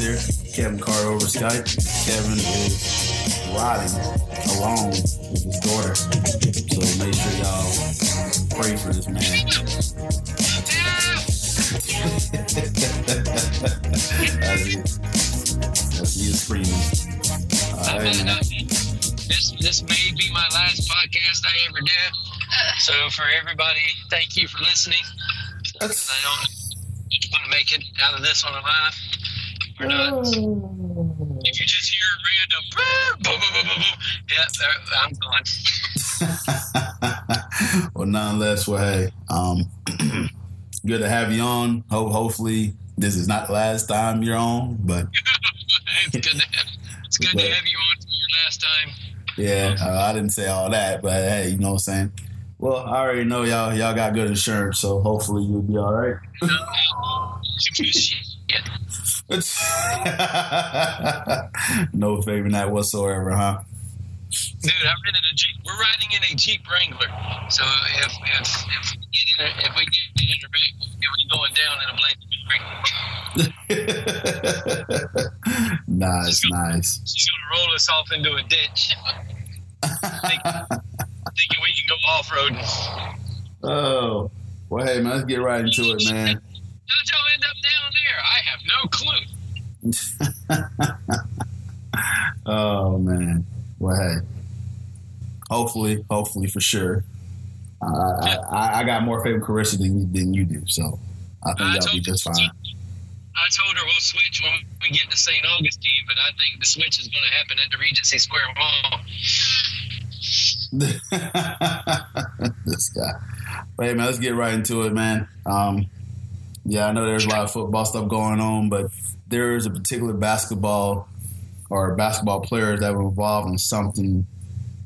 Here. Kevin Carter over Skype. Kevin is riding alone with his daughter, so make sure y'all pray for this man. That's you screaming. All right. This may be my last podcast I ever did. So for everybody, thank you for listening. I don't want to make it out of this one alive. Or not. If you just hear random boom, boom, boom, boom, yeah, I'm gone. Well, nonetheless, well, hey, good to have you on. Hopefully, this is not the last time you're on, but it's good to have you on for your last time. Yeah, I didn't say all that, but hey, you know what I'm saying. Well, I already know y'all got good insurance, so hopefully you'll be all right. No favor in that whatsoever, huh? Dude, I'm riding in a Jeep. We're riding in a Jeep Wrangler. So if we get in her back, we're going down in a blanket. Nice. She's gonna roll us off into a ditch. Thinking we can go off roading. Oh, well, hey man, let's get right into it, man. How'd y'all end up down there? I have no clue. Oh, man. Well, hey. Hopefully, for sure. I got more favorite Carissa than you do, so I think that'll be just fine. I told her we'll switch when we get to St. Augustine, but I think the switch is going to happen at the Regency Square Mall. This guy. But, hey, man, let's get right into it, man. Yeah, I know there's a lot of football stuff going on, but there is a particular basketball players that were involved in something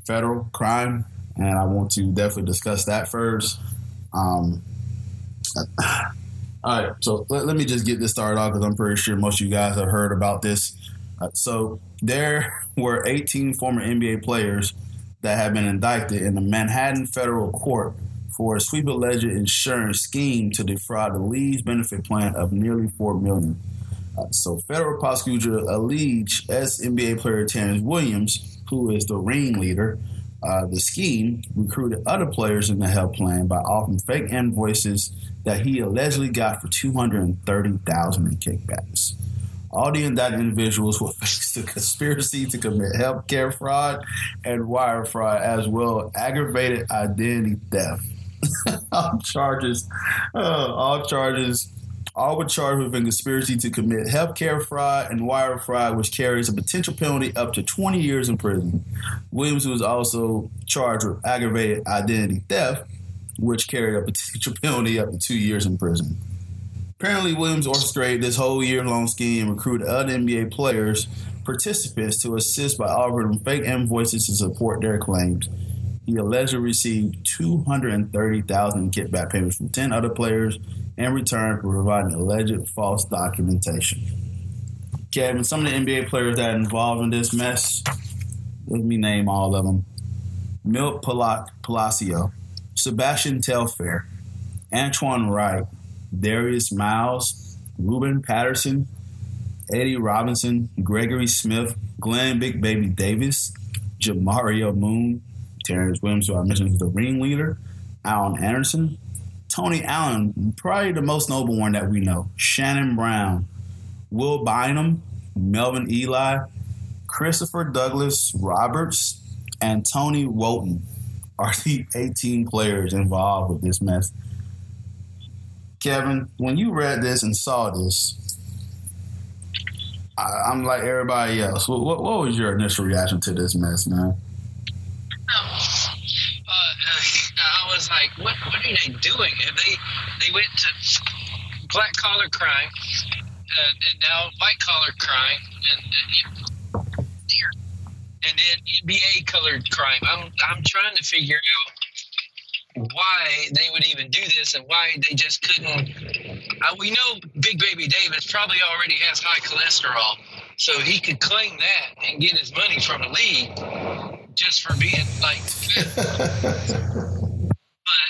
federal crime, and I want to definitely discuss that first. All right, so let me just get this started off because I'm pretty sure most of you guys have heard about this. So there were 18 former NBA players that have been indicted in the Manhattan federal court for a sweep alleged insurance scheme to defraud the league's benefit plan of nearly $4 million. So federal prosecutor alleged ex-NBA player Terrence Williams, who is the ringleader of the scheme, recruited other players in the help plan by offering fake invoices that he allegedly got for $230,000 in kickbacks. All the indicted individuals will face the conspiracy to commit healthcare fraud and wire fraud, as well as aggravated identity theft. All were charged with a conspiracy to commit healthcare fraud and wire fraud, which carries a potential penalty up to 20 years in prison. Williams was also charged with aggravated identity theft, which carried a potential penalty up to 2 years in prison. Apparently, Williams orchestrated this whole year-long scheme and recruited other NBA players, participants, to assist by offering them fake invoices to support their claims. He allegedly received $230,000 in kickback payments from 10 other players in return for providing alleged false documentation. Kevin, some of the NBA players that are involved in this mess, let me name all of them. Milt Palacio, Sebastian Telfair, Antoine Wright, Darius Miles, Ruben Patterson, Eddie Robinson, Gregory Smith, Glenn Big Baby Davis, Jamario Moon, Terrence Williams, who I mentioned was the ringleader, Alan Anderson, Tony Allen, probably the most noble one that we know, Shannon Brown, Will Bynum, Melvin Eli, Christopher Douglas Roberts, and Tony Wooten are the 18 players involved with this mess. Kevin, when you read this and saw this, I'm like everybody else. What was your initial reaction to this mess, man? I was like, what are they doing? And they went to black collar crime and now white collar crime and then NBA colored crime. I'm trying to figure out why they would even do this and why they just couldn't. We know Big Baby Davis probably already has high cholesterol, so he could claim that and get his money from the league just for being like. But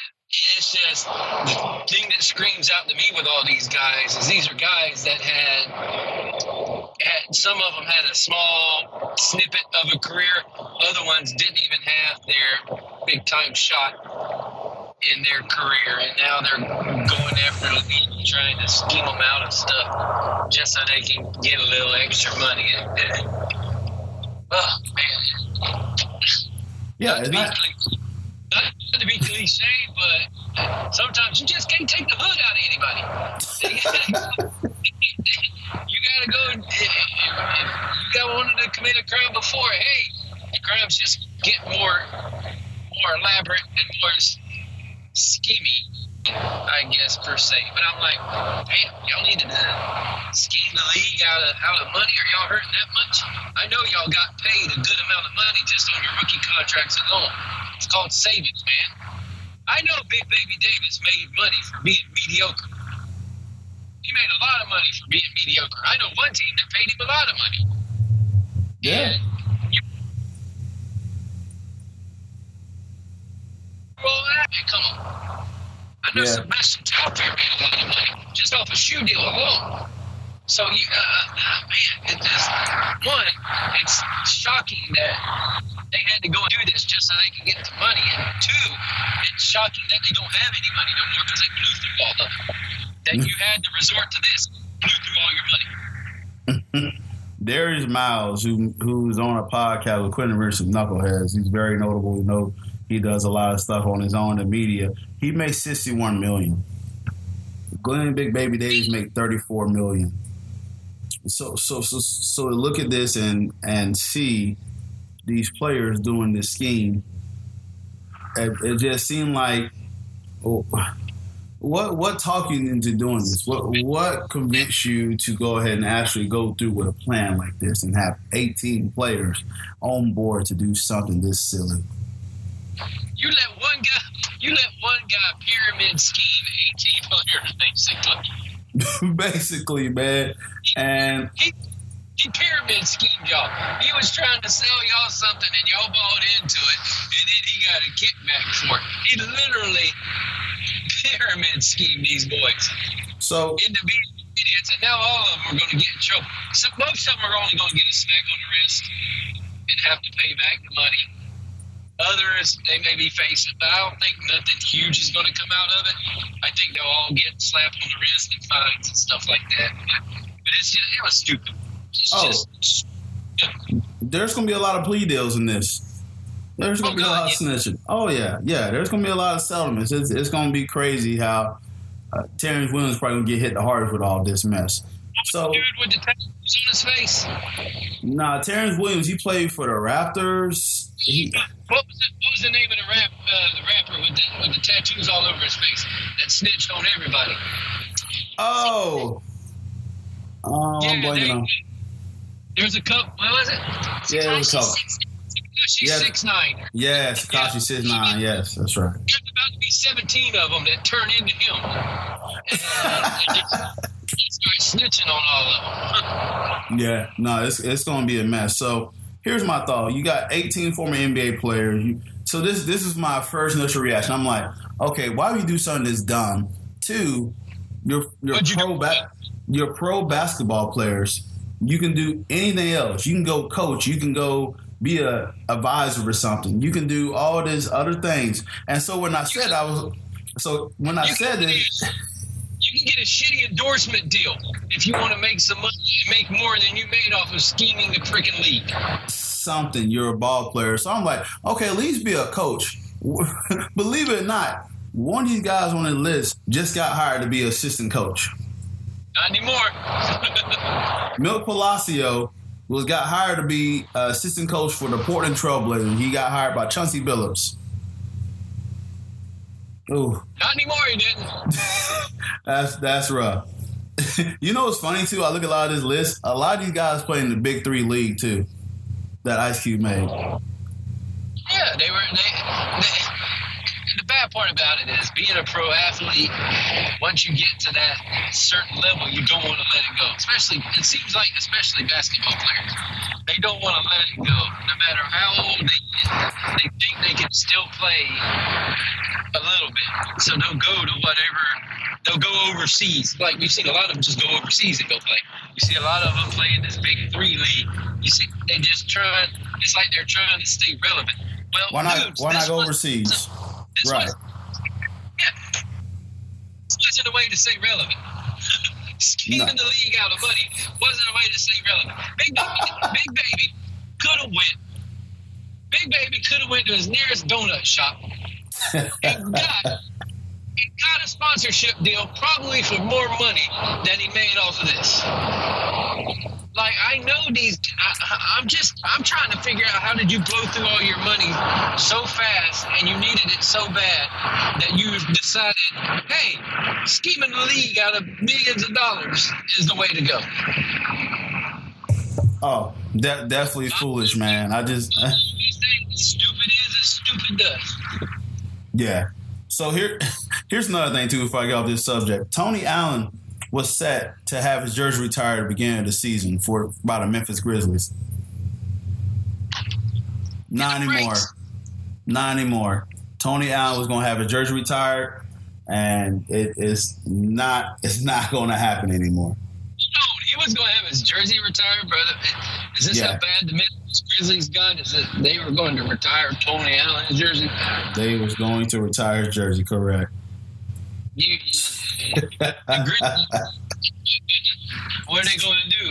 it's just the thing that screams out to me with all these guys is these are guys that had some of them had a small snippet of a career, other ones didn't even have their big time shot in their career, and now they're going after the league, trying to scheme them out of stuff just so they can get a little extra money. Oh man. Yeah, not to be cliche, but sometimes you just can't take the hood out of anybody. You gotta go. If you got wanted to commit a crime before, hey, the crimes just get more elaborate and more schemy, I guess, per se. But I'm like, damn, y'all need to scheme the league out of money. Are y'all hurting that much? I know y'all got paid a good amount of money just on your rookie contracts alone. It's called savings, man. I know Big Baby Davis made money for being mediocre. He made a lot of money for being mediocre. I know one team that paid him a lot of money. Yeah. Roll that, man, come on. I know Sebastian Telfair made a lot of money just off a shoe deal alone. So, man, it's shocking that they had to go and do this just so they could get the money. And two, it's shocking that they don't have any money no more because they blew through all of it. That you had to resort to this, blew through all your money. Darius Miles, who's on a podcast with Quentin Richardson, Knuckleheads, he's very notable. You know, he does a lot of stuff on his own in media. He makes $61 million. Glenn Big Baby Davis make $34 million. So to look at this and see these players doing this scheme, it just seemed like, oh, what talked you into doing this? What convinced you to go ahead and actually go through with a plan like this and have 18 players on board to do something this silly? You let one guy pyramid scheme 18 players, basically. Basically, man. And he pyramid schemed y'all. He was trying to sell y'all something and y'all bought into it, and then he got a kickback for it. He literally pyramid schemed these boys. So into being idiots, and now all of them are going to get in trouble. So most of them are only going to get a smack on the wrist and have to pay back the money. Others, they may be facing, but I don't think nothing huge is going to come out of it. I think they'll all get slapped on the wrist and fines and stuff like that. But it was stupid. It's just stupid. There's going to be a lot of plea deals in this. There's going to be a lot of snitching. Oh, yeah. There's going to be a lot of settlements. It's going to be crazy how Terrence Williams probably going to get hit the hardest with all this mess. So, dude with the tattoos on his face. Nah, Terrence Williams, he played for the Raptors. What was the name of the rapper with the tattoos all over his face that snitched on everybody? Oh, yeah, I'm blanking on. There's a couple. What was it? Yeah, it was a couple. She's 6'9". Yes, Tekashi 6'9". Yes, that's right. There's about to be 17 of them that turn into him. And start snitching on all of them. Yeah, no, it's going to be a mess. So here's my thought. You got 18 former NBA players. So this is my first initial reaction. I'm like, okay, why would you do something that's dumb? Two, your pro basketball players, you can do anything else. You can go coach. You can go be a advisor or something. You can do all these other things. And so when I said I was, so when I said this, you can get a shitty endorsement deal if you want to make some money and make more than you made off of scheming the freaking league. Something. You're a ball player. So I'm like, okay, at least be a coach. Believe it or not, one of these guys on the list just got hired to be assistant coach. Not anymore. Milt Palacio was got hired to be assistant coach for the Portland Trailblazers. He got hired by Chauncey Billups. Ooh. Not anymore, he didn't. That's rough. You know what's funny, too? I look at a lot of this list. A lot of these guys play in the Big Three League, too, that Ice Cube made. Yeah, they were... The bad part about it is being a pro athlete, once you get to that certain level, you don't want to let it go. Especially, it seems like, especially basketball players, they don't want to let it go. No matter how old they get, they think they can still play a little bit. So they'll go to whatever, they'll go overseas. Like, we've seen a lot of them just go overseas and go play. You see a lot of them play in this Big Three league. You see, they just trying, it's like they're trying to stay relevant. Well, why not go overseas? Right. Yeah. Wasn't a way to stay relevant. Keeping the league out of money wasn't a way to stay relevant. Big Baby could have went. Big Baby could have went to his nearest donut shop and got a sponsorship deal, probably for more money than he made off of this. Like, I know these. I'm trying to figure out, how did you blow through all your money so fast, and you needed it so bad that you decided, hey, scheming the league out of millions of dollars is the way to go. Oh, definitely foolish, man. I just stupid is as stupid does. Yeah. So here's another thing too. If I get off this subject, Tony Allen was set to have his jersey retired at the beginning of the season by the Memphis Grizzlies. Not anymore. Tony Allen was going to have his jersey retired, and it's not going to happen anymore. No, he was going to have his jersey retired, brother. Is this how bad the Memphis Grizzlies got? Is it they were going to retire Tony Allen's jersey? They was going to retire his jersey, correct. What are they going to do?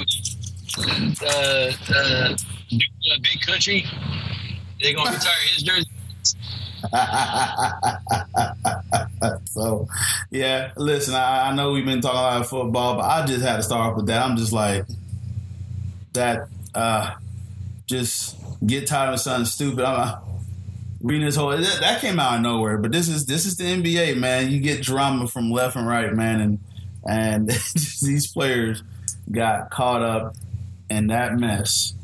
Big Country? They're going to retire his jersey? So, yeah, listen, I know we've been talking a lot of football, but I just had to start off with that. I'm just like, that just get tired of something stupid. Reading this whole that came out of nowhere, but this is the NBA, man. You get drama from left and right, man, and these players got caught up in that mess,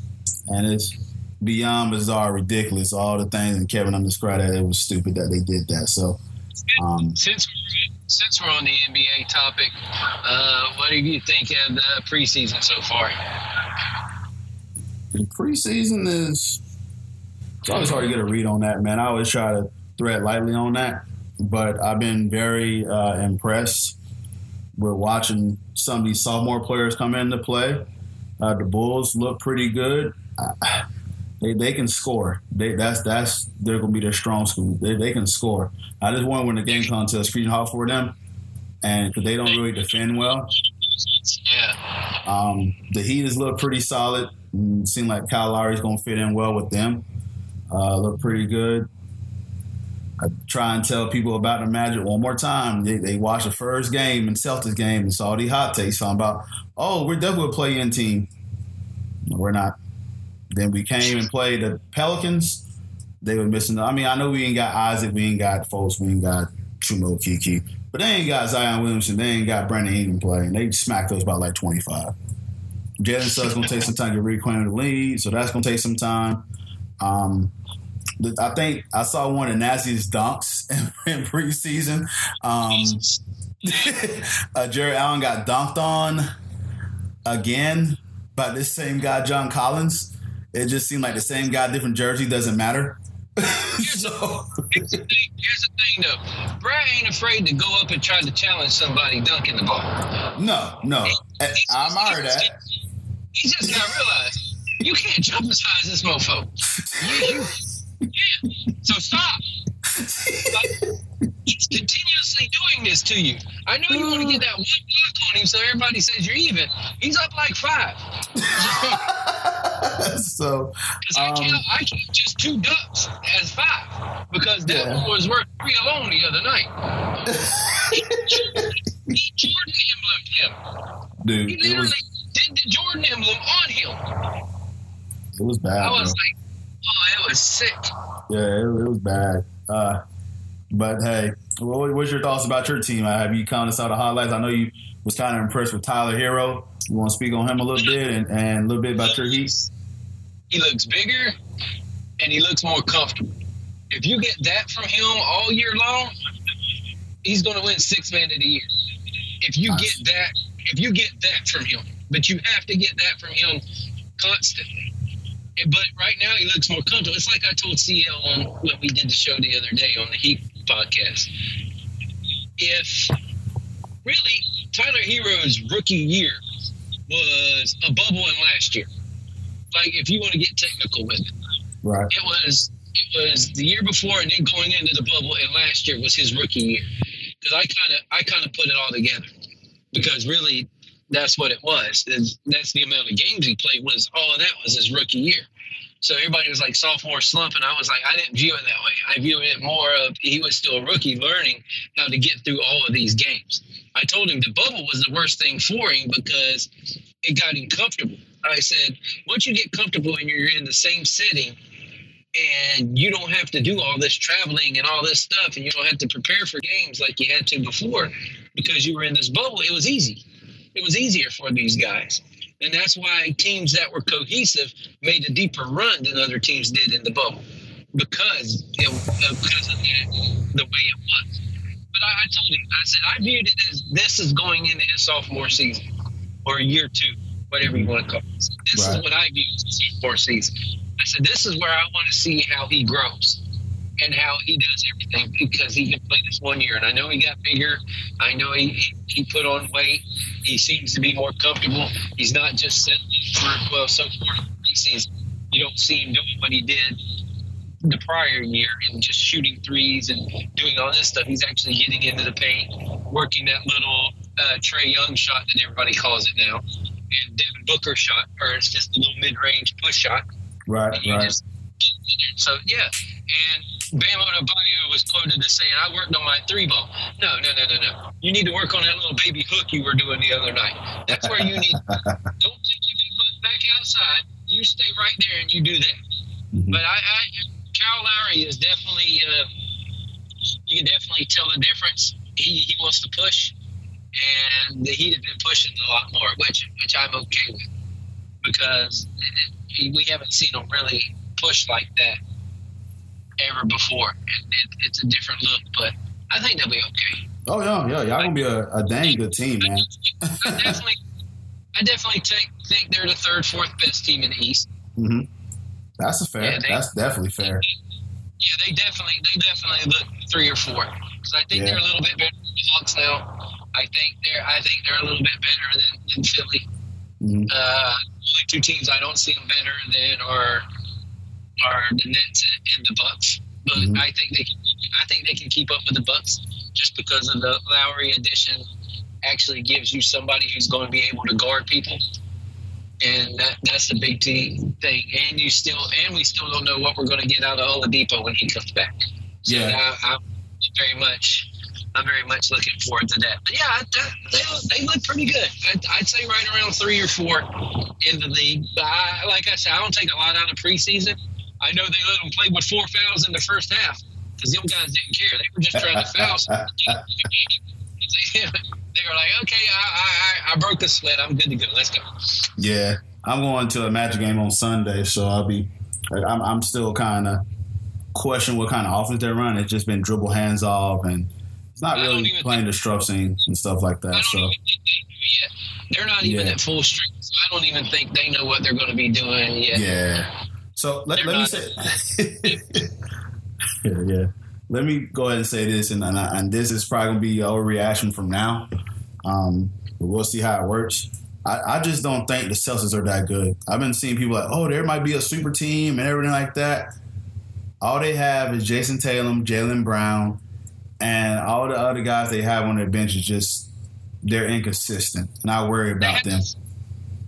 and it's beyond bizarre, ridiculous. All the things, and Kevin described that it was stupid that they did that. So, since we're on the NBA topic, what do you think of the preseason so far? The preseason is. It's always hard to get a read on that, man. I always try to tread lightly on that, but I've been very impressed with watching some of these sophomore players come into play. The Bulls look pretty good. They can score. They're going to be their strong school. They can score. I just want to win the game contest, Creed Hall for them, and because they don't really defend well. Yeah. The Heat has looked pretty solid. It seemed like Kyle Lowry's going to fit in well with them. Look pretty good. I try and tell people about the Magic one more time. They watched the first game and Celtics game and saw these hot takes talking about, oh, we're definitely a play-in team. No, we're not. Then we came and played the Pelicans. They were missing. I mean, I know we ain't got Isaac. We ain't got Foles. We ain't got Chumo Kiki. But they ain't got Zion Williamson. They ain't got Brandon Ingram playing. They smacked us by like 25. Jalen Suggs going to take some time to reclaim the lead, so that's going to take some time. I think I saw one of Nasty's dunks in preseason. Jared Allen got dunked on again by this same guy, John Collins. It just seemed like the same guy, different jersey, doesn't matter. Here's the thing, though. Brad ain't afraid to go up and try to challenge somebody dunking the ball. No. I admire that. He just got realized. You can't jump as high as this mofo. Yeah. So stop. Like, he's continuously doing this to you. I know you want to get that one block on him so everybody says you're even. He's up like 5. So I can't just 2 ducks as 5 because that one was worth 3 alone the other night. He Jordan emblemed him. Dude, he literally did the Jordan emblem on him. It was bad. I was like, oh, it was sick. Yeah, it was bad. But hey, what's your thoughts about your team? Have you kind of saw the highlights? I know you was kind of impressed with Tyler Hero. You want to speak on him a little bit and a little bit about your Heat? He looks bigger and he looks more comfortable. If you get that from him all year long, he's going to win Sixth Man of the Year. If you get that from him, but you have to get that from him constantly. But right now he looks more comfortable. It's like I told CL when we did the show the other day on the Heat podcast. If really Tyler Hero's rookie year was a bubble in last year, like if you want to get technical with it, right? It was the year before and then going into the bubble, and last year was his rookie year. Because I kind of put it all together, because really that's what it was. That's the amount of games he played was all of that was his rookie year. So everybody was like sophomore slump, and I was like, I didn't view it that way. I viewed it more of he was still a rookie learning how to get through all of these games. I told him the bubble was the worst thing for him because it got him comfortable. I said, once you get comfortable and you're in the same setting and you don't have to do all this traveling and all this stuff, and you don't have to prepare for games like you had to before because you were in this bubble, it was easy. It was easier for these guys. And that's why teams that were cohesive made a deeper run than other teams did in the bubble because of that, the way it was. But I told him, I said, I viewed it as this is going into his sophomore season or year two, whatever you want to call it. This is what I view as his sophomore season. I said, this is where I want to see how he grows and how he does everything, because he can play this one year. And I know he got bigger. I know he put on weight. He seems to be more comfortable. He's not just settling for, well, so far in the preseason, you don't see him doing what he did the prior year and just shooting threes and doing all this stuff. He's actually getting into the paint, working that little Trae Young shot that everybody calls it now, and Devin Booker shot, or it's just a little mid-range push shot. Right. So, yeah. And Bam Adebayo was quoted as saying, I worked on my three ball. No. You need to work on that little baby hook you were doing the other night. That's where you need to work. Don't think you can look back outside. You stay right there and you do that. Mm-hmm. But Kyle Lowry is definitely you can definitely tell the difference. He wants to push, and the Heat have been pushing a lot more, which I'm okay with, because we haven't seen them really push like that ever before. It's a different look, but I think they'll be okay. Oh, yeah. Y'all going to be a dang good team, man. I definitely think they're the third, fourth best team in the East. Mm-hmm. That's fair. Yeah, that's definitely fair. Yeah, they definitely look three or four. Because I think they're a little bit better than the Hawks now. I think they're a little bit better than Philly. Mm-hmm. Only two teams I don't see them better than are the Nets and the Bucks. But mm-hmm. I think they can keep up with the Bucks just because of the Lowry addition. Actually gives you somebody who's going to be able to guard people. And that's a big thing. And we still don't know what we're going to get out of Oladipo when he comes back. So yeah, I'm very much looking forward to that. But yeah, they look pretty good. I'd say right around three or four in the league. But like I said, I don't take a lot out of preseason. I know they let them play with four fouls in the first half because them guys didn't care. They were just trying to foul. They were like, okay, I broke the sweat. I'm good to go. Let's go. Yeah, I'm going to a Magic game on Sunday, so I'll be. I'm still kind of questioning what kind of offense they're running. It's just been dribble hands off, and it's not really playing the structuring and stuff like that. They're not even at full strength, so I don't even think they know what they're going to be doing yet. Yeah. So let me say. Yeah. Let me go ahead and say this, and this is probably going to be your reaction from now. But we'll see how it works. I just don't think the Celtics are that good. I've been seeing people like, oh, there might be a super team and everything like that. All they have is Jason Tatum, Jaylen Brown, and all the other guys they have on their bench is just they're inconsistent, and I worry about them.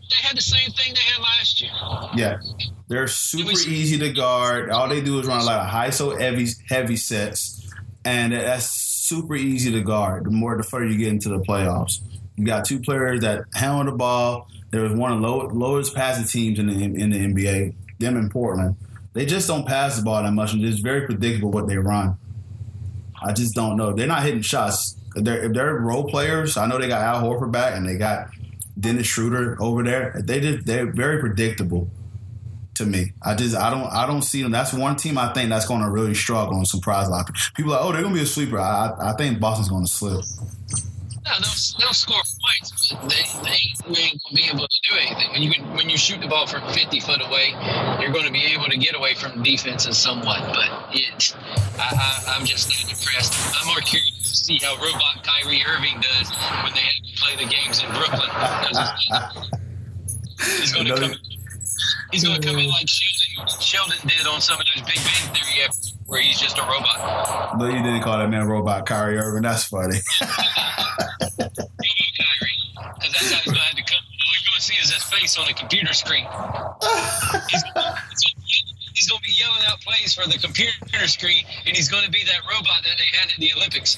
They had the same thing they had last year. Yeah. They're super easy to guard. All they do is run a lot of ISO heavy sets, and that's super easy to guard. The further you get into the playoffs, you got two players that handle the ball. There was one of the lowest passing teams in the NBA them in Portland, they just don't pass the ball that much, and it's very predictable what they run. I just don't know. They're not hitting shots. If they're role players, I know they got Al Horford back and they got Dennis Schroeder over there. They're very predictable to me. I don't see them. That's one team I think that's going to really struggle on surprise locker. People are like, oh, they're going to be a sleeper. I think Boston's going to slip. No, they'll score points. They ain't gonna be able to do anything. When you shoot the ball from 50 foot away, you're going to be able to get away from defenses somewhat. But I'm just not impressed. I'm more curious to see how robot Kyrie Irving does when they have to play the games in Brooklyn. He's going to come in like Sheldon did on some of those Big Bang Theory episodes, where he's just a robot. No, you didn't call that man a robot, Kyrie Irving. That's funny. Because that's how he's going to have to come. All you're going to see is his face on a computer screen. He's going to be yelling out plays for the computer screen, and he's going to be that robot that they had at the Olympics.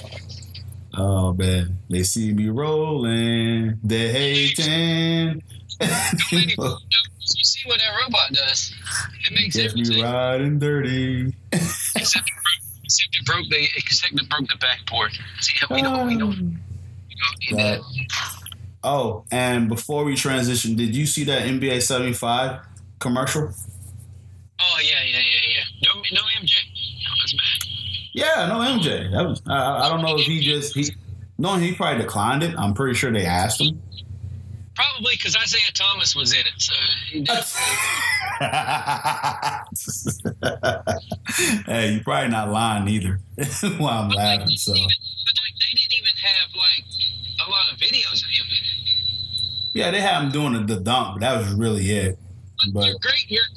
Oh, man. They see me rolling. They hating. You see what that robot does. It makes everything. Get me riding dirty. Except it broke the backboard. See, we don't need that. Oh, and before we transition, did you see that NBA 75 commercial? Oh, yeah. No MJ. That was bad. Yeah, no MJ. That was. I don't know if he just... He probably declined it. I'm pretty sure they asked him. Probably because Isaiah Thomas was in it, so he does. Hey, you're probably not lying either. While I'm laughing, they didn't even have a lot of videos of him in it. Yeah, they had him doing the dunk, but that was really it. But you're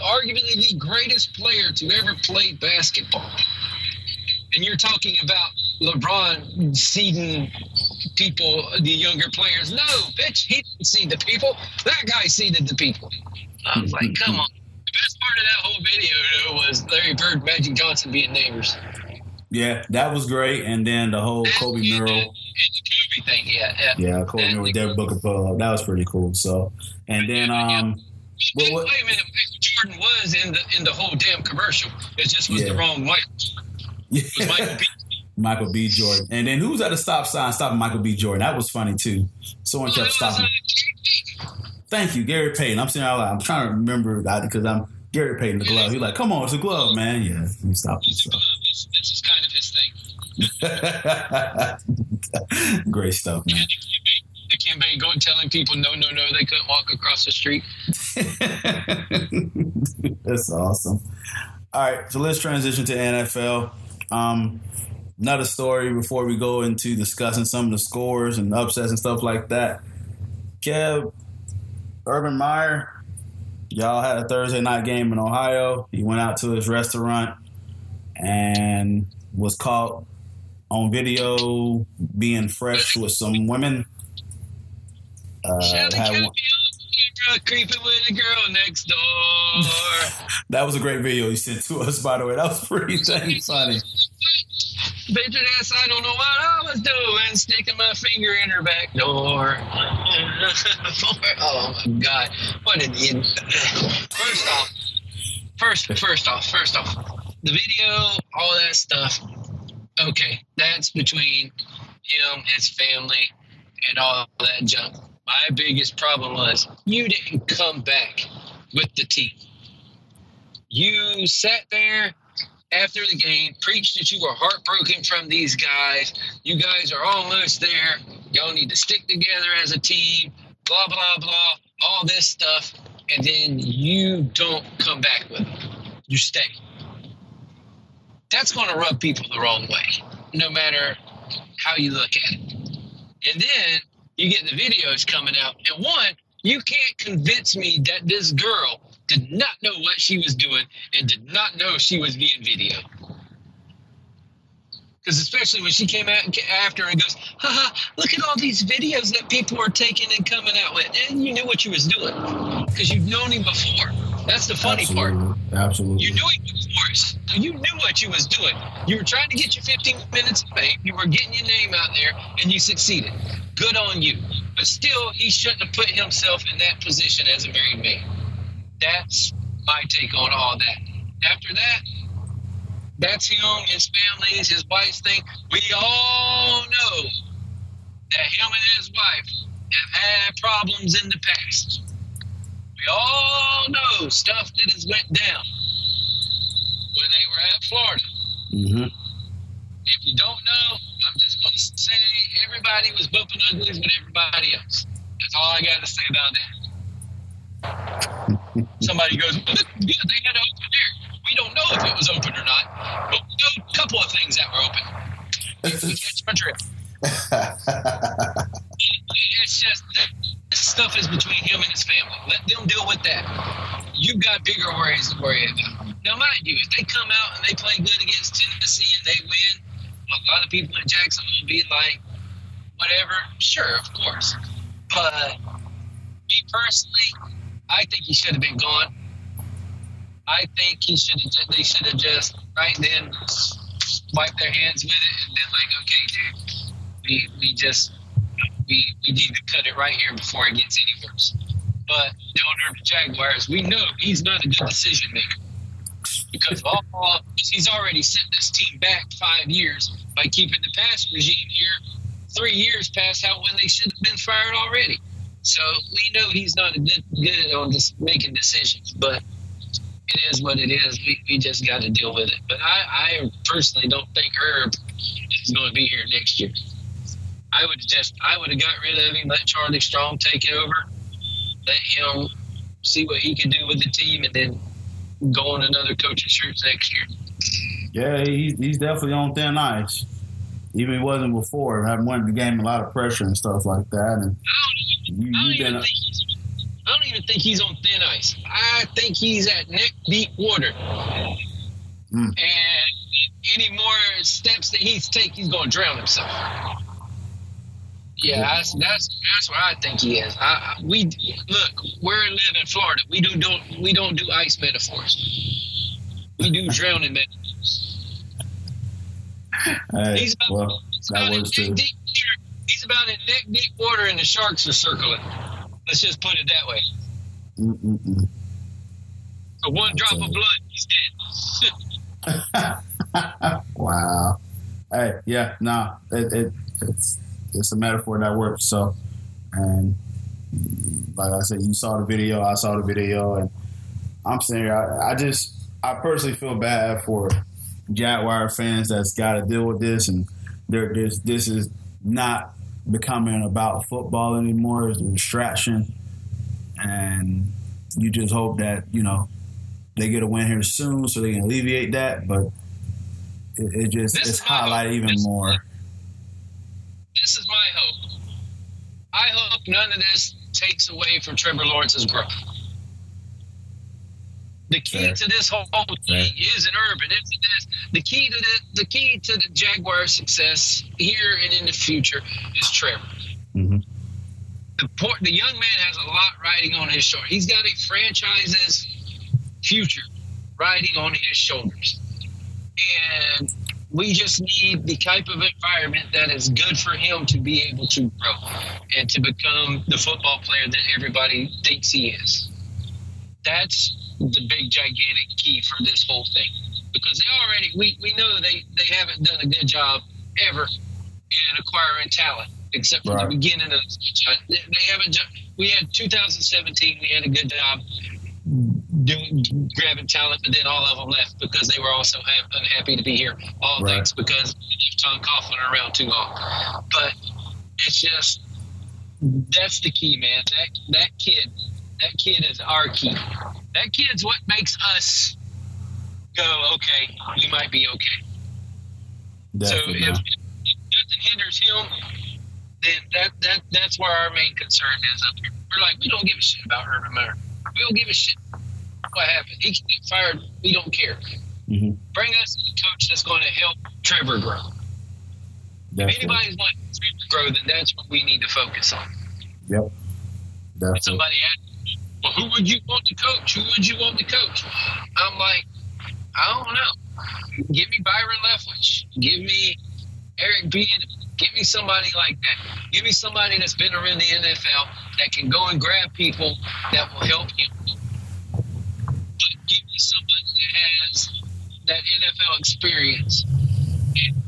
arguably the greatest player to ever play basketball, and you're talking about LeBron seeding people, the younger players. No, bitch, he didn't seed the people. That guy seeded the people. I was like, come on. The best part of that whole video, though, was Larry Bird and Magic Johnson being neighbors. Yeah, that was great. And then the whole Kobe mural. And the Kobe thing, yeah. Yeah, Kobe mural with Devin Booker. That was pretty cool. So, and then... wait a minute. Jordan was in the whole damn commercial. It just was the wrong Michael. It was Michael B. Jordan. And then who was at the stop sign stopping Michael B. Jordan? That was funny, too. Someone kept stopping. Thank you, Gary Payton. I'm saying out loud. I'm trying to remember that because I'm Gary Payton, the glove. He's like, come on, it's a glove, man. Yeah, he stopped the show. This is kind of his thing. Great stuff, man. The Kim Bay going telling people no, they couldn't walk across the street. That's awesome. All right, so let's transition to NFL. Another story before we go into discussing some of the scores and upsets and stuff like that. Kev, Urban Meyer, y'all had a Thursday night game in Ohio. He went out to his restaurant and was caught on video being fresh with some women. Creeping with the girl next door. That was a great video you sent to us, by the way. That was pretty dang funny. Bitch ass, I don't know what I was doing, sticking my finger in her back door. Oh my God! What an idiot! First off, the video, all that stuff. Okay, that's between him, his family, and all that junk. My biggest problem was you didn't come back with the team. You sat there after the game, preached that you were heartbroken from these guys. You guys are almost there. Y'all need to stick together as a team, blah, blah, blah, all this stuff. And then you don't come back with them. You stay. That's going to rub people the wrong way, no matter how you look at it. And then you get the videos coming out. And one, you can't convince me that this girl did not know what she was doing and did not know she was being videoed. Because especially when she came out after and goes, look at all these videos that people are taking and coming out with. And you knew what you was doing because you've known him before. That's the funny part. Absolutely. You knew him before. So you knew what you was doing. You were trying to get your 15 minutes of fame. You were getting your name out there, and you succeeded. Good on you. But still, he shouldn't have put himself in that position as a married man. That's my take on all that. After that, that's him, his families, his wife's thing. We all know that him and his wife have had problems in the past. We all know stuff that has went down when they were at Florida. Mm-hmm. If you don't know, I'm just going to say everybody was bumping uglies with everybody else. That's all I got to say about that. Somebody goes, well, they had an open air. We don't know if it was open or not, but we know a couple of things that were open. We catch my drift. It's just this stuff is between him and his family. Let them deal with that. You've got bigger worries to worry about. Now, mind you, if they come out and they play good against Tennessee and they win, a lot of people in Jackson will be like, whatever. Sure, of course. But me personally, I think he should have been gone. I think they should have just right then wiped their hands with it and been like, okay, dude, we need to cut it right here before it gets any worse. But the owner of the Jaguars, we know he's not a good decision maker. Because he's already sent this team back 5 years by keeping the past regime here 3 years past how when they should have been fired already. So we know he's not good on this, making decisions, but it is what it is. We just got to deal with it. But I personally don't think Herb is going to be here next year. I would have got rid of him, let Charlie Strong take it over, let him see what he can do with the team, and then go on another coaching search next year. Yeah, he's definitely on thin ice. Even he wasn't before, having won the game, a lot of pressure and stuff like that. And I don't even think he's on thin ice. I think he's at neck deep water. And any more steps that he's taking, he's going to drown himself. Yeah, that's where I think he is. We're living in Florida. We don't do ice metaphors. We do drowning metaphors. Hey, he's about in neck deep water, and the sharks are circling. Let's just put it that way. So one drop of blood, he's dead. Wow. Hey, yeah, no, it's a metaphor that works. So, and like I said, you saw the video, I saw the video, and I'm saying I personally feel bad for Jaguar fans that's got to deal with this, and this is not becoming about football anymore. It's a distraction, and you just hope that they get a win here soon so they can alleviate that. But it's highlighted even more. This is my hope. I hope none of this takes away from Trevor Lawrence's growth. The key to this whole thing isn't Urban. It's this. The key to the Jaguars' success here and in the future is Trevor. Mm-hmm. The young man has a lot riding on his shoulders. He's got a franchise's future riding on his shoulders. And we just need the type of environment that is good for him to be able to grow and to become the football player that everybody thinks he is. That's the big, gigantic key for this whole thing. Because we know they haven't done a good job ever in acquiring talent, except for the beginning of the – we had 2017, we had a good job grabbing talent, but then all of them left because they were also unhappy to be here. All thanks because we left Tom Coughlin around too long. But it's just that's the key, man. That kid is our key. That kid's what makes us go, okay, we might be okay. Definitely. So if nothing hinders him, then that's where our main concern is up here. We're like, we don't give a shit about Urban Meyer. We don't give a shit what happened. He can get fired. We don't care. Mm-hmm. Bring us a coach that's going to help Trevor grow. Definitely. If anybody's going to help Trevor grow, then that's what we need to focus on. Yep. Definitely. Somebody asked, well, who would you want to coach? I'm like, I don't know. Give me Byron Leftwich. Give me Eric Bieniemy. Give me somebody like that. Give me somebody that's been around the NFL that can go and grab people that will help him. that NFL experience and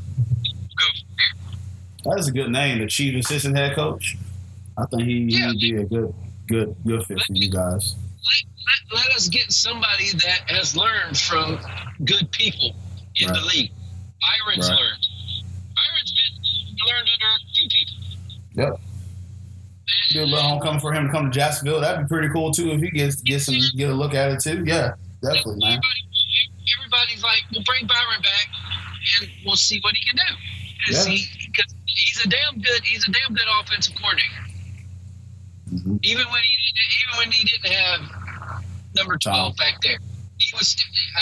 go from there. That is a good name, the Chief Assistant Head Coach. I think he'd be a good fit for you guys. Let us get somebody that has learned from good people in the league. Byron's learned. Byron's learned under a few people. Yep. Do a little homecoming for him to come to Jacksonville. That'd be pretty cool too if he gets a look at it too. Yeah, definitely, man. Everybody's like, we'll bring Byron back and we'll see what he can do. Because he's a damn good offensive coordinator. Mm-hmm. Even when he didn't have number 12 back there, he was.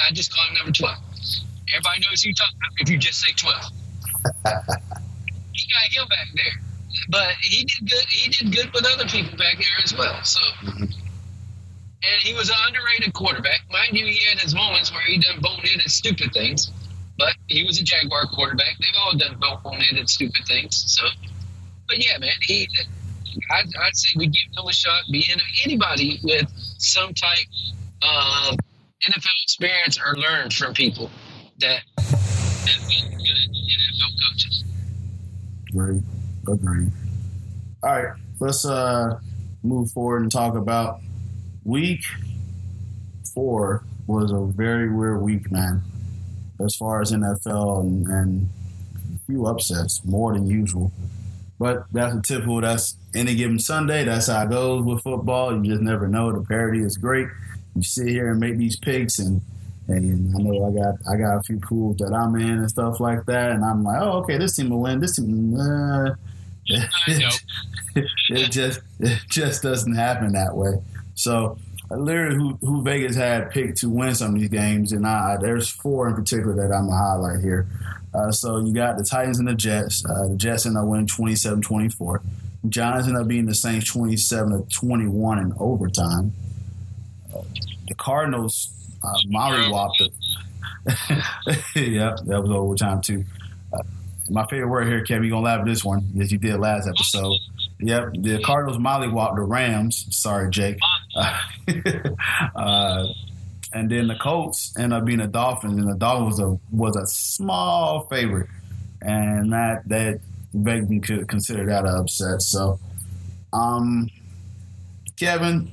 I just call him number 12. Everybody knows who you're talking about if you just say 12. He got him back there. But he did good. He did good with other people back there as well. So, and he was an underrated quarterback. Mind you, he had his moments where he done boneheaded stupid things. But he was a Jaguar quarterback. They've all done boneheaded stupid things. So, but yeah, man, I'd say we give him a shot. Being anybody with some type of NFL experience or learned from people that been good NFL coaches. Right. Agreed. All right, let's move forward and talk about week 4 was a very weird week, man, as far as NFL and a few upsets, more than usual. But that's a typical, that's any given Sunday, that's how it goes with football. You just never know. The parity is great. You sit here and make these picks and I know I got a few pools that I'm in and stuff like that, and I'm like, oh, okay, this team will win. This team, it just doesn't happen that way. So literally, who Vegas had picked to win some of these games, and there's 4 in particular that I'm gonna highlight here. So you got the Titans and the Jets. The Jets ended up winning 27-24. Giants ended up beating the Saints 27-21 in overtime. The Cardinals. Molly whopped it. Yep, that was overtime too. My favorite word here, Kevin, you're going to laugh at this one, as you did last episode. Yep, the Cardinals molly whopped the Rams. Sorry, Jake. And then the Colts ended up being the Dolphins, and the Dolphins was a small favorite. And that Vegas could consider that an upset. So, Kevin,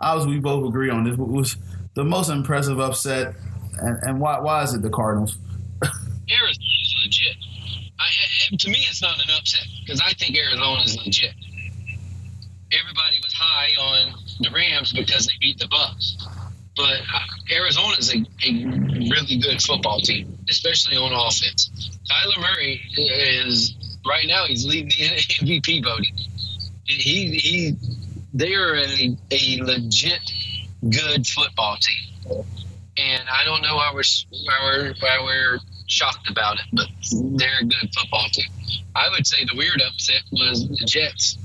obviously we both agree on this, but was the most impressive upset, and why is it the Cardinals? Arizona is legit. To me, it's not an upset because I think Arizona is legit. Everybody was high on the Rams because they beat the Bucs, but Arizona is a really good football team, especially on offense. Kyler Murray is right now he's leading the MVP voting. They are a legit good football team, and I don't know why we're shocked about it, but they're a good football team. I would say the weird upset was the Jets.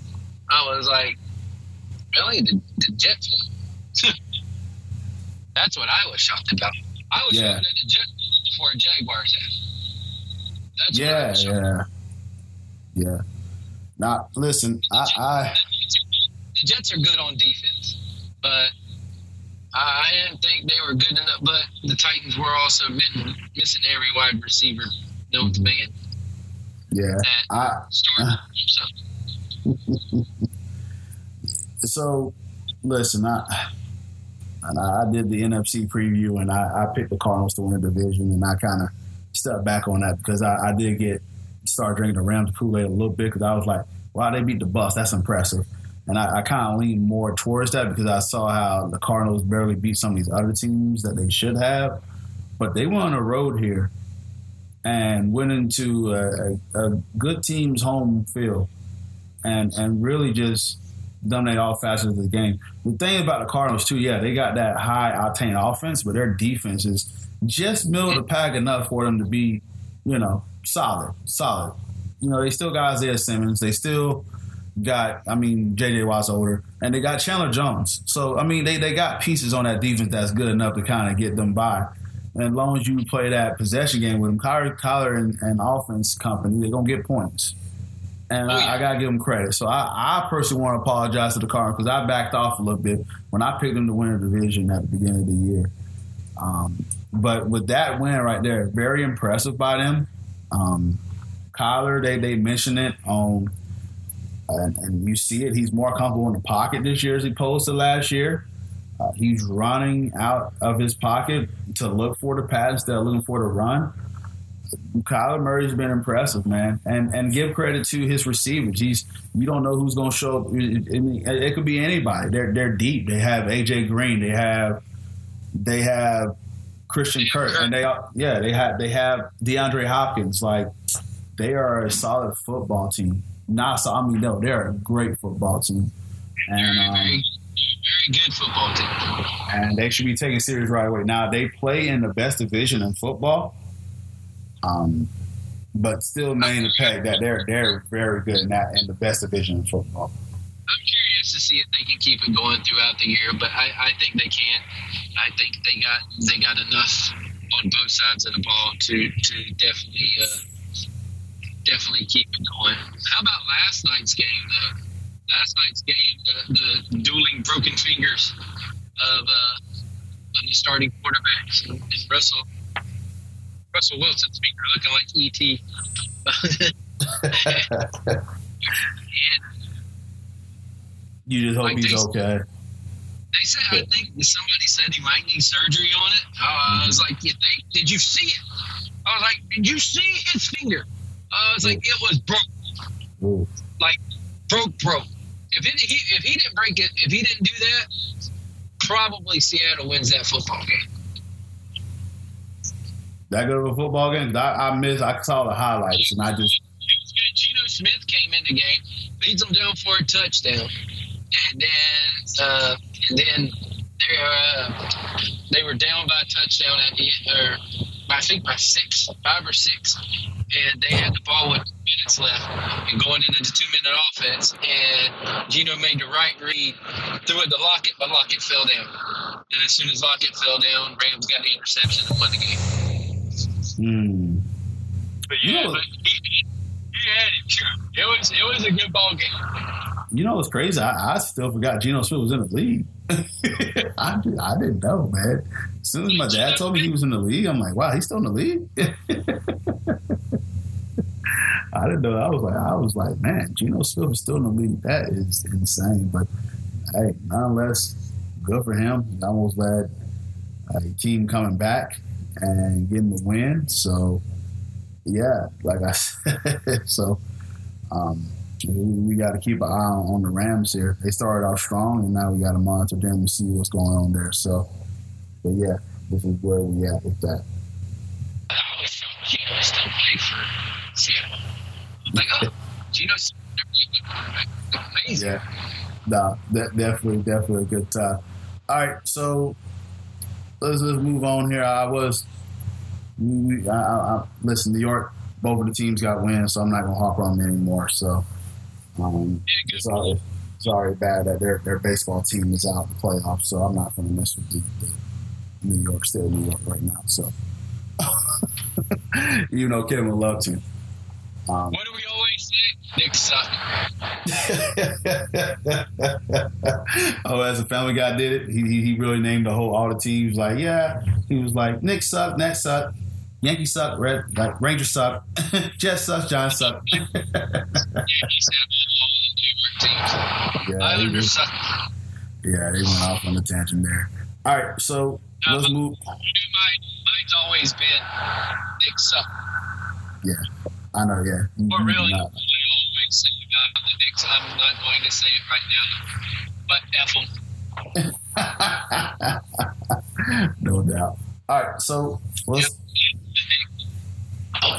I was like, really, the Jets? That's what I was shocked about. I was shocked at the Jets before Jaguars had. That's what I was shocked about. Yeah. Now, listen, the Jets are good on defense, but I didn't think they were good enough, but the Titans were also missing every wide receiver known to man. Yeah. So, listen, I did the NFC preview, and I picked the Cardinals to win the division, and I kind of stepped back on that because I did start drinking the Rams Kool-Aid a little bit because I was like, wow, they beat the Bucs. That's impressive. And I kind of lean more towards that because I saw how the Cardinals barely beat some of these other teams that they should have. But they went on a road here and went into a good team's home field and really just dominated all facets of the game. The thing about the Cardinals, too, they got that high-octane offense, but their defense is just middle of the pack enough for them to be, solid. They still got Isaiah Simmons. They still J.J. Watt's older, and they got Chandler Jones. So, they got pieces on that defense that's good enough to kind of get them by. And as long as you play that possession game with them, Kyler and offense company, they're going to get points. And I got to give them credit. So, I personally want to apologize to the Cardinals because I backed off a little bit when I picked them to win the division at the beginning of the year. But with that win right there, very impressive by them. Kyler, they mentioned it on, and you see it, he's more comfortable in the pocket this year as he opposed to last year. He's running out of his pocket to look for the pass instead of looking for the run. Kyler Murray's been impressive, man, and give credit to his receivers. You don't know who's going to show up. It could be anybody. They're deep. They have AJ Green. They have Christian Kirk, and they have DeAndre Hopkins. Like, they are a solid football team. They're a great football team, and very good football team. And they should be taken serious right away. Now they play in the best division in football. But still main the peg that they're very good in the best division in football. I'm curious to see if they can keep it going throughout the year, but I think they can. I think they got enough on both sides of the ball to definitely keep it going. How about last night's game though? Last night's game, the dueling broken fingers of the starting quarterbacks and Russell Wilson's finger looking like E.T. You just hope like he's okay. They said, I think somebody said he might need surgery on it. I was like, did you see it? I was like, did you see his finger? I was like, it was broke. Ooh. Like, broke. If he didn't break it, if he didn't do that, probably Seattle wins that football game. That good of a football game? I saw the highlights, and I just... Geno Smith came in the game, leads them down for a touchdown, and then they were down by a touchdown at the end, or I think by 5 or 6, and they had the ball with 2 minutes left, and going into the 2-minute offense, and Geno made the right read, threw it to Lockett, but Lockett fell down. And as soon as Lockett fell down, Rams got the interception and won the game. Mm. But yeah, but he had it. True. It was a good ball game. You know what's crazy? I still forgot Geno Smith was in the league. I didn't know, man. As soon as my dad told me he was in the league, I'm like, wow, he's still in the league. I didn't know. I was like, man, Geno Smith is still in the league. That is insane. But hey, nonetheless, good for him. He's almost glad the team coming back and getting the win. So, yeah, like I said, we got to keep an eye on the Rams here. They started off strong, and now we got to monitor them and see what's going on there. So, but yeah, this is where we at with that. I always felt Geno still played for Seattle. Like, oh, Geno's amazing. Yeah, definitely a good time. All right, so let's just move on here. Listen, New York, both of the teams got wins, so I'm not going to hop on them anymore. So, it's already bad that their baseball team is out of the playoffs, so I'm not going to mess with the New York, still New York right now. So, even though Kevin would love to. What do we always say? Knicks suck. Oh, as a Family Guy did it, he really named all the teams. Like, yeah, he was like, Knicks suck, Nets suck, Yankees suck, Rangers suck, Jets suck, Giants suck. Yankees have all the New York teams. Islanders suck. Yeah, they went off on the tangent there. All right, so let's move. Mine's always been Knicks suck. Yeah. I know, yeah. Or really, I always say about the Knicks. I'm not going to say it right now, but F them. No doubt. All right, so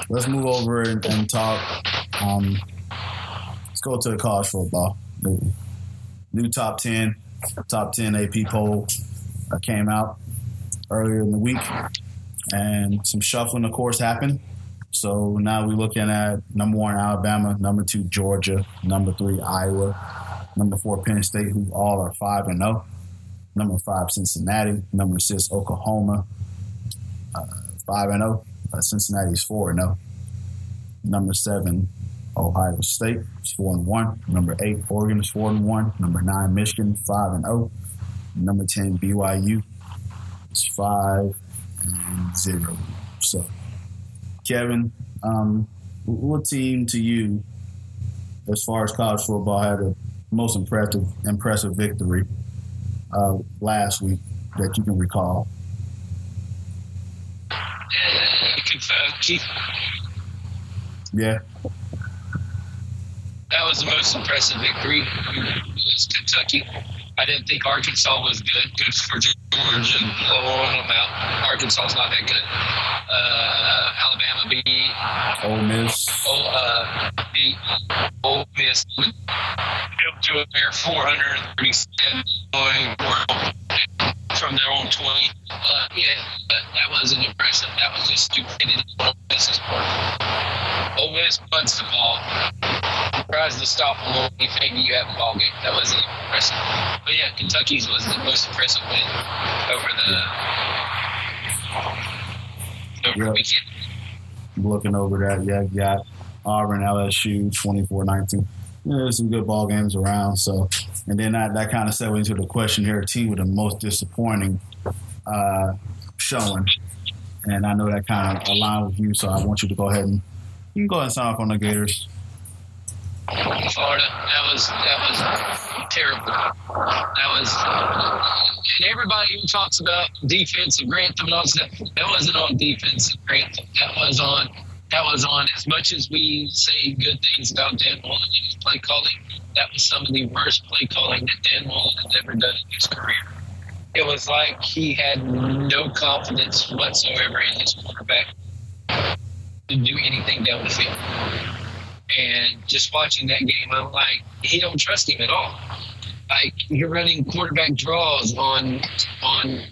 let's move over and talk. Let's go to the college football. The new top 10 AP poll came out earlier in the week, and some shuffling, of course, happened. So now we're looking at number 1, Alabama, number 2, Georgia, number 3, Iowa, number 4, Penn State, who all are 5-0, number 5, Cincinnati, number 6, Oklahoma, 5-0, Cincinnati's 4-0, number 7, Ohio State is 4-1, number 8, Oregon is 4-1, number 9, Michigan, 5-0, number 10, BYU is 5 0. So, Kevin, what team to you, as far as college football, had the most impressive victory last week that you can recall? Kentucky. Yeah. That was the most impressive victory. It was Kentucky. I didn't think Arkansas was good. Good for Georgia. Arkansas's not that good. Alabama beat Ole Miss. Beat Ole Miss. Up to a mere 437 from their own 20. That wasn't impressive. That was just stupidity on Ole Miss's part. Ole Miss punts the ball. Tries to stop them when you think you have a ball game. That wasn't impressive. But yeah, Kentucky's was the most impressive win over the weekend. Looking over that, yeah, you got Auburn, LSU, 24-19. There's some good ball games around. So, and then that kind of segues into the question here: team with the most disappointing showing. And I know that kind of aligned with you, so I want you to go ahead and you can go ahead and sign off on the Gators. Florida, that was terrible. That was, and everybody who talks about defense and Grantham and all that, that wasn't on defense and Grantham. That was on as much as we say good things about Dan Mullen and his play calling, that was some of the worst play calling that Dan Mullen has ever done in his career. It was like he had no confidence whatsoever in his quarterback to do anything down the field. And just watching that game, I'm like, he don't trust him at all. Like, you're running quarterback draws on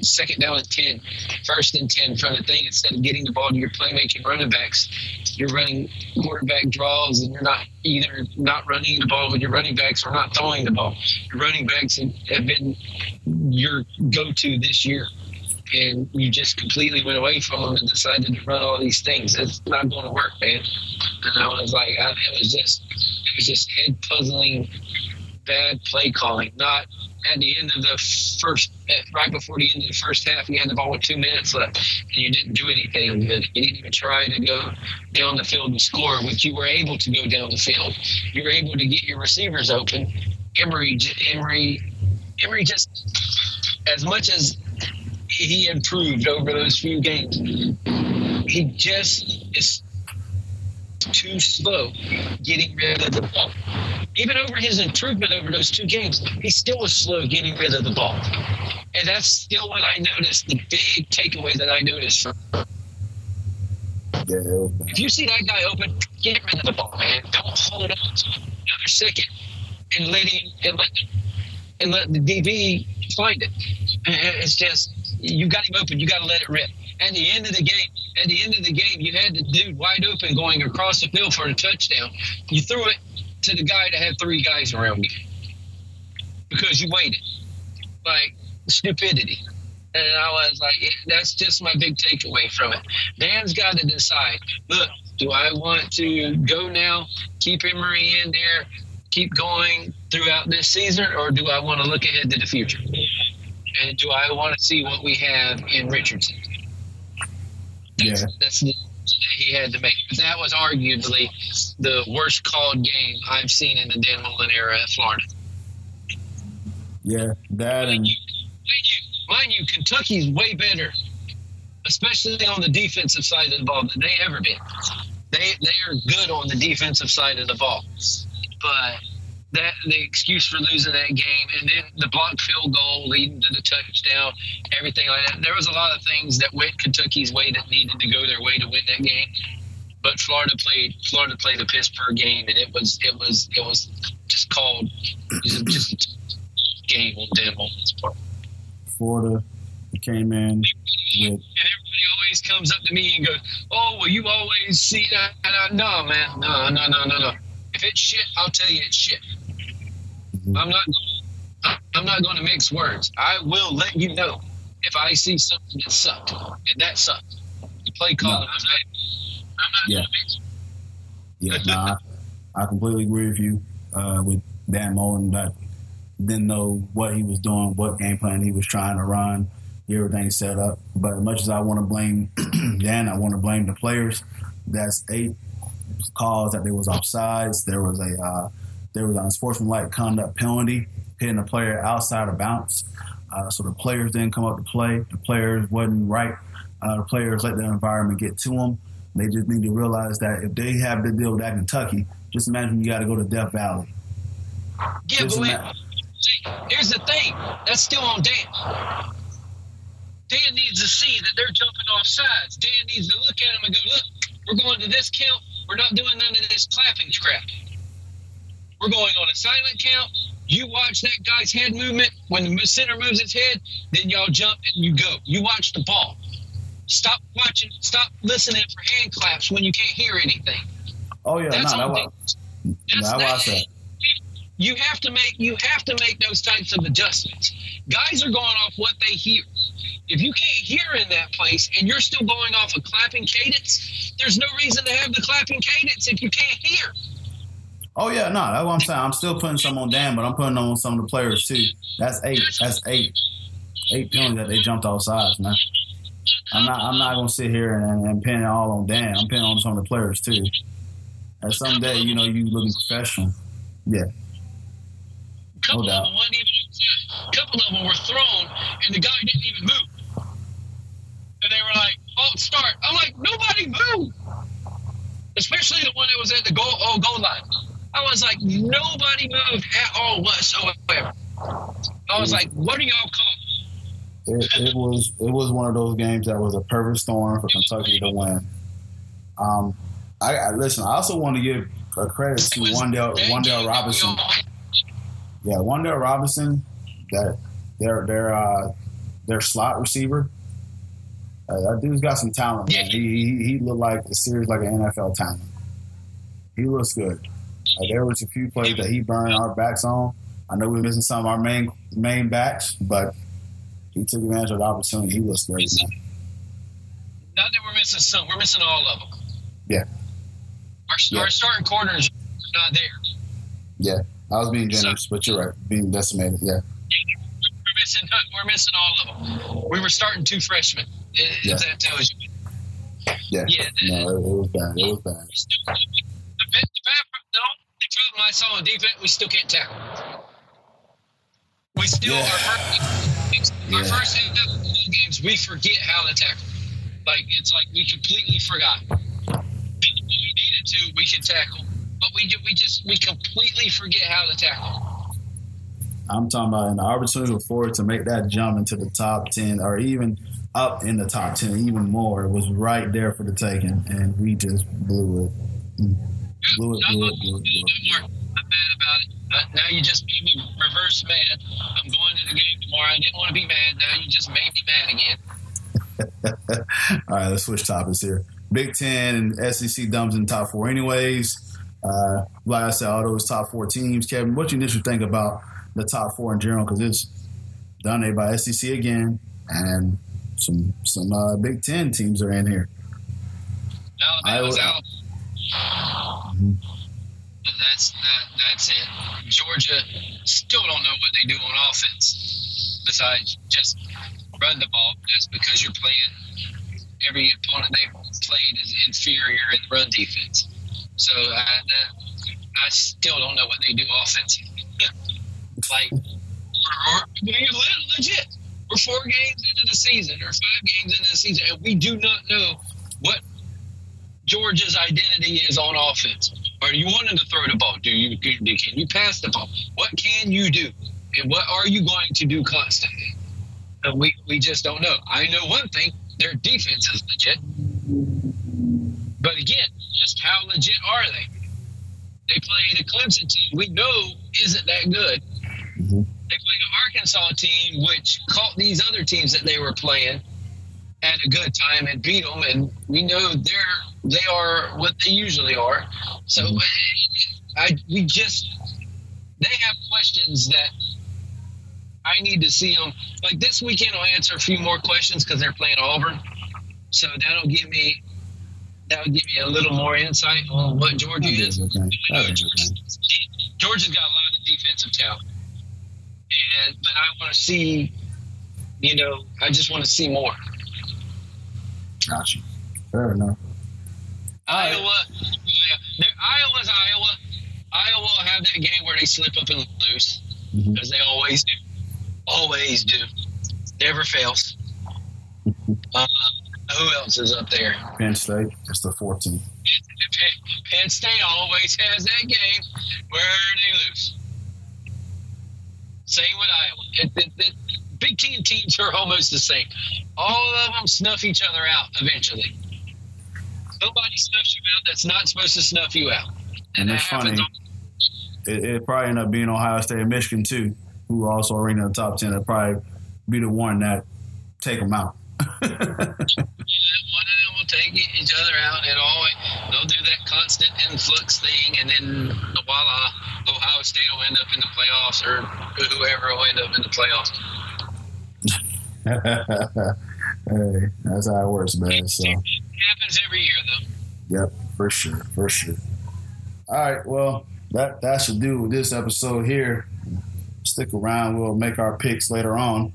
second down and 10, first and 10 from the thing. Instead of getting the ball to your playmaking running backs, you're running quarterback draws, and you're not either not running the ball with your running backs or not throwing the ball. Your running backs have been your go-to this year, and you just completely went away from them and decided to run all these things. It's not going to work, man. And I was like, it was just head-puzzling, bad play calling. Not at the end of the first, right before the end of the first half, you had the ball with 2 minutes left, and you didn't do anything good. You didn't even try to go down the field and score, which you were able to go down the field. You were able to get your receivers open. Emory just, as much as he improved over those few games, he just is too slow getting rid of the ball. Even over his improvement over those two games, he still was slow getting rid of the ball. And that's still what I noticed, the big takeaway that I noticed from him. If you see that guy open, get rid of the ball, man. Don't hold on to another second and let the DB find it. It's just, you got him open, you got to let it rip. At the end of the game, you had the dude wide open going across the field for a touchdown. You threw it to the guy that had three guys around you because you waited. Like, stupidity. And I was like, yeah, that's just my big takeaway from it. Dan's got to decide, look, do I want to go now, keep Emory in there, keep going throughout this season, or do I want to look ahead to the future? And do I want to see what we have in Richardson? That's the decision he had to make. But that was arguably the worst called game I've seen in the Dan Mullen era at Florida. Yeah, that and mind you, Kentucky's way better, especially on the defensive side of the ball than they ever been. They are good on the defensive side of the ball, but the excuse for losing that game, and then the blocked field goal leading to the touchdown, everything like that. There was a lot of things that went Kentucky's way that needed to go their way to win that game, but Florida played the Pittsburgh game, and it was just called just a game on Dan Mullen's part. Florida came in with. Always comes up to me and goes, "Oh, well, you always see that." And I, no, man, no. If it's shit, I'll tell you it's shit. I'm not going to mix words. I will let you know if I see something that sucked, and that sucked. The play calling, no. I'm not going to mix words. Yeah, nah, I completely agree with you with Dan Mullen. I didn't know what he was doing, what game plan he was trying to run. get everything set up. But as much as I want to blame Dan, I want to blame the players. That's 8 calls that there was offsides. There was an unsportsmanlike conduct penalty, hitting a player outside of bounds. So the players didn't come up to play. The players wasn't right. The players let their environment get to them. They just need to realize that if they have to deal with that Kentucky, just imagine you got to go to Death Valley. Yeah, just here's the thing. That's still on Dan. Dan needs to see that they're jumping off sides. Dan needs to look at them and go, look, we're going to this count. We're not doing none of this clapping crap. We're going on a silent count. You watch that guy's head movement. When the center moves his head, then y'all jump and you go. You watch the ball. Stop watching. Stop listening for hand claps when you can't hear anything. Oh yeah, that's that. You have to make those types of adjustments. Guys are going off what they hear. If you can't hear in that place and you're still going off a clapping cadence, there's no reason to have the clapping cadence if you can't hear. Oh, yeah, no, that's what I'm saying. I'm still putting some on Dan, but I'm putting on some of the players, too. That's eight. 8 penalties that they jumped off sides, man. I'm not going to sit here and pin it all on Dan. I'm pinning on some of the players, too. And someday, you know, you looking professional. Yeah. No doubt. A couple of them were thrown, and the guy didn't even move. And they were like, false start. I'm like, nobody moved. Especially the one that was at the goal line. I was like, nobody moved at all whatsoever. I was like, what are y'all calling? It was one of those games that was a perfect storm for Kentucky to win. I also want to give a credit to Wan'Dale Robinson. Yeah, Wan'Dale Robinson, that their slot receiver. That dude's got some talent, man. He looked like a serious, like an NFL talent. He looks good. There was a few plays that he burned our backs on. I know we were missing some of our main backs, but he took advantage of the opportunity. He looks great, man. Not that we're missing some. We're missing all of them. Yeah. Our starting corners are not there. Yeah. I was being generous, but you're right. Being decimated, yeah. We're missing all of them. We were starting 2 freshmen. If that tells you. Yeah. No, it was bad. The problem I saw on defense, we still can't tackle. We still our first NFL games, we forget how to tackle. Like it's like we completely forgot. We needed to. We could tackle, but we completely forget how to tackle. I'm talking about an opportunity for Florida to make that jump into the top 10 or even up in the top 10 even more. It was right there for the taking, and we just blew it. I'm mad about it. Now you just made me reverse mad. I'm going to the game tomorrow. I didn't want to be mad. Now you just made me mad again. All right, let's switch topics here. Big 10 and SEC dumps in top 4 anyways. Like I said, all those top 4 teams. Kevin, what you initially think about the top 4 in general, because it's dominated by SEC again, and some Big Ten teams are in here. Alabama's out. Mm-hmm. That's it. Georgia still don't know what they do on offense besides just run the ball. That's because you're playing every opponent they've played is inferior in run defense. So I still don't know what they do offensively. Like, legit, we're 4 games into the season or 5 games into the season, and we do not know what Georgia's identity is on offense. Or you want them to throw the ball? Can you pass the ball? What can you do? And what are you going to do constantly? And we just don't know. I know one thing, their defense is legit. But again, just how legit are they? They played a Clemson team we know isn't that good. Mm-hmm. They played an Arkansas team, which caught these other teams that they were playing at a good time and beat them. And we know they are what they usually are. So they have questions that I need to see them. Like this weekend, I'll answer a few more questions because they're playing Auburn. So that'll give me a little more insight on what Georgia is. Okay. Georgia's got a lot of defensive talent. But I want to see you know, I just want to see more. Gotcha. Fair enough. Iowa's Iowa. Iowa will have that game where they slip up and lose, because they always do. Always do. Never fails. Who else is up there? Penn State. It's the 14th. Penn State always has that game where they lose. Same with Iowa. Big Ten teams are almost the same. All of them snuff each other out eventually. Nobody snuffs you out that's not supposed to snuff you out. And it's funny. It probably ended up being Ohio State and Michigan, too, who also are in the top 10. It'll probably be the one that take them out. One of them will take each other out, and always they'll do that constant influx thing, and then voila, Ohio State will end up in the playoffs, or whoever will end up in the playoffs. Hey, that's how it works, man. So it happens every year, though. Yep, for sure, for sure. All right, well, that should do with this episode here. Stick around. We'll make our picks later on,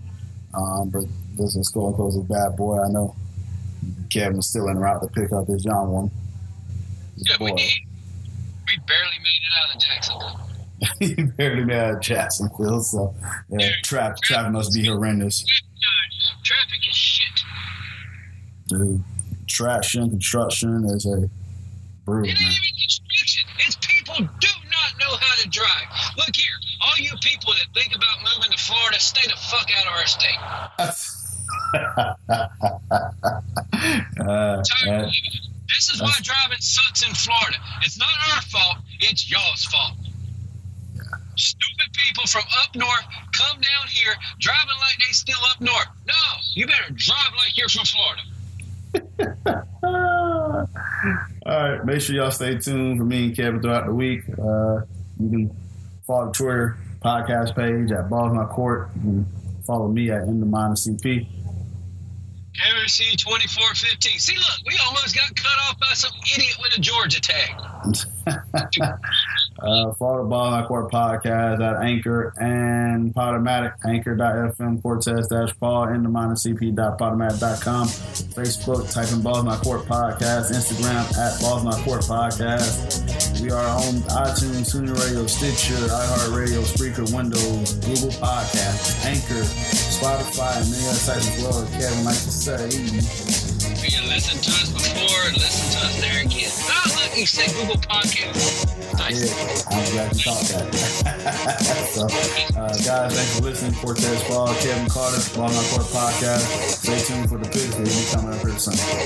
but let's go and close this bad boy. I know Kevin's still en route to pick up his young one. Yeah, we barely made it out of Jacksonville. You barely made it out of Jacksonville, so yeah, traffic must be horrendous. Traffic is shit. Dude, trash and construction is a brutal. It ain't even construction. It's people do not know how to drive. Look here, all you people that think about moving to Florida, stay the fuck out of our state. This is why driving sucks in Florida. It's not our fault, it's y'all's fault. Yeah. Stupid people from up north come down here driving like they still up north. No, you better drive like you're from Florida. All right, make sure y'all stay tuned for me and Kevin throughout the week. You can follow the Twitter podcast page at Balls In Our Court. You can follow me at Inthemindofcp. KRC 2415. See, look, we almost got cut off by some idiot with a Georgia tag. Follow the Balls In Our Court podcast at Anchor and Podomatic, anchor.fm, Cortez-Paul, Inthemindofcp.podomatic.com, Facebook, type in Balls In Our Court podcast, Instagram at Balls In Our Court podcast. We are on iTunes, Sooner Radio, Stitcher, iHeartRadio, Spreaker, Windows, Google Podcasts, Anchor, Spotify, and many other sites as well, as Kevin likes to say. If you listen to us before, listen to us there again. Oh, look, you said Google Podcasts. Nice. Yeah, I'm glad you caught that. So, guys, thanks for listening. Cortez Ball, Kevin Carter, Ball in Our Court podcast. Stay tuned for the picks. We'll be coming up here Sunday.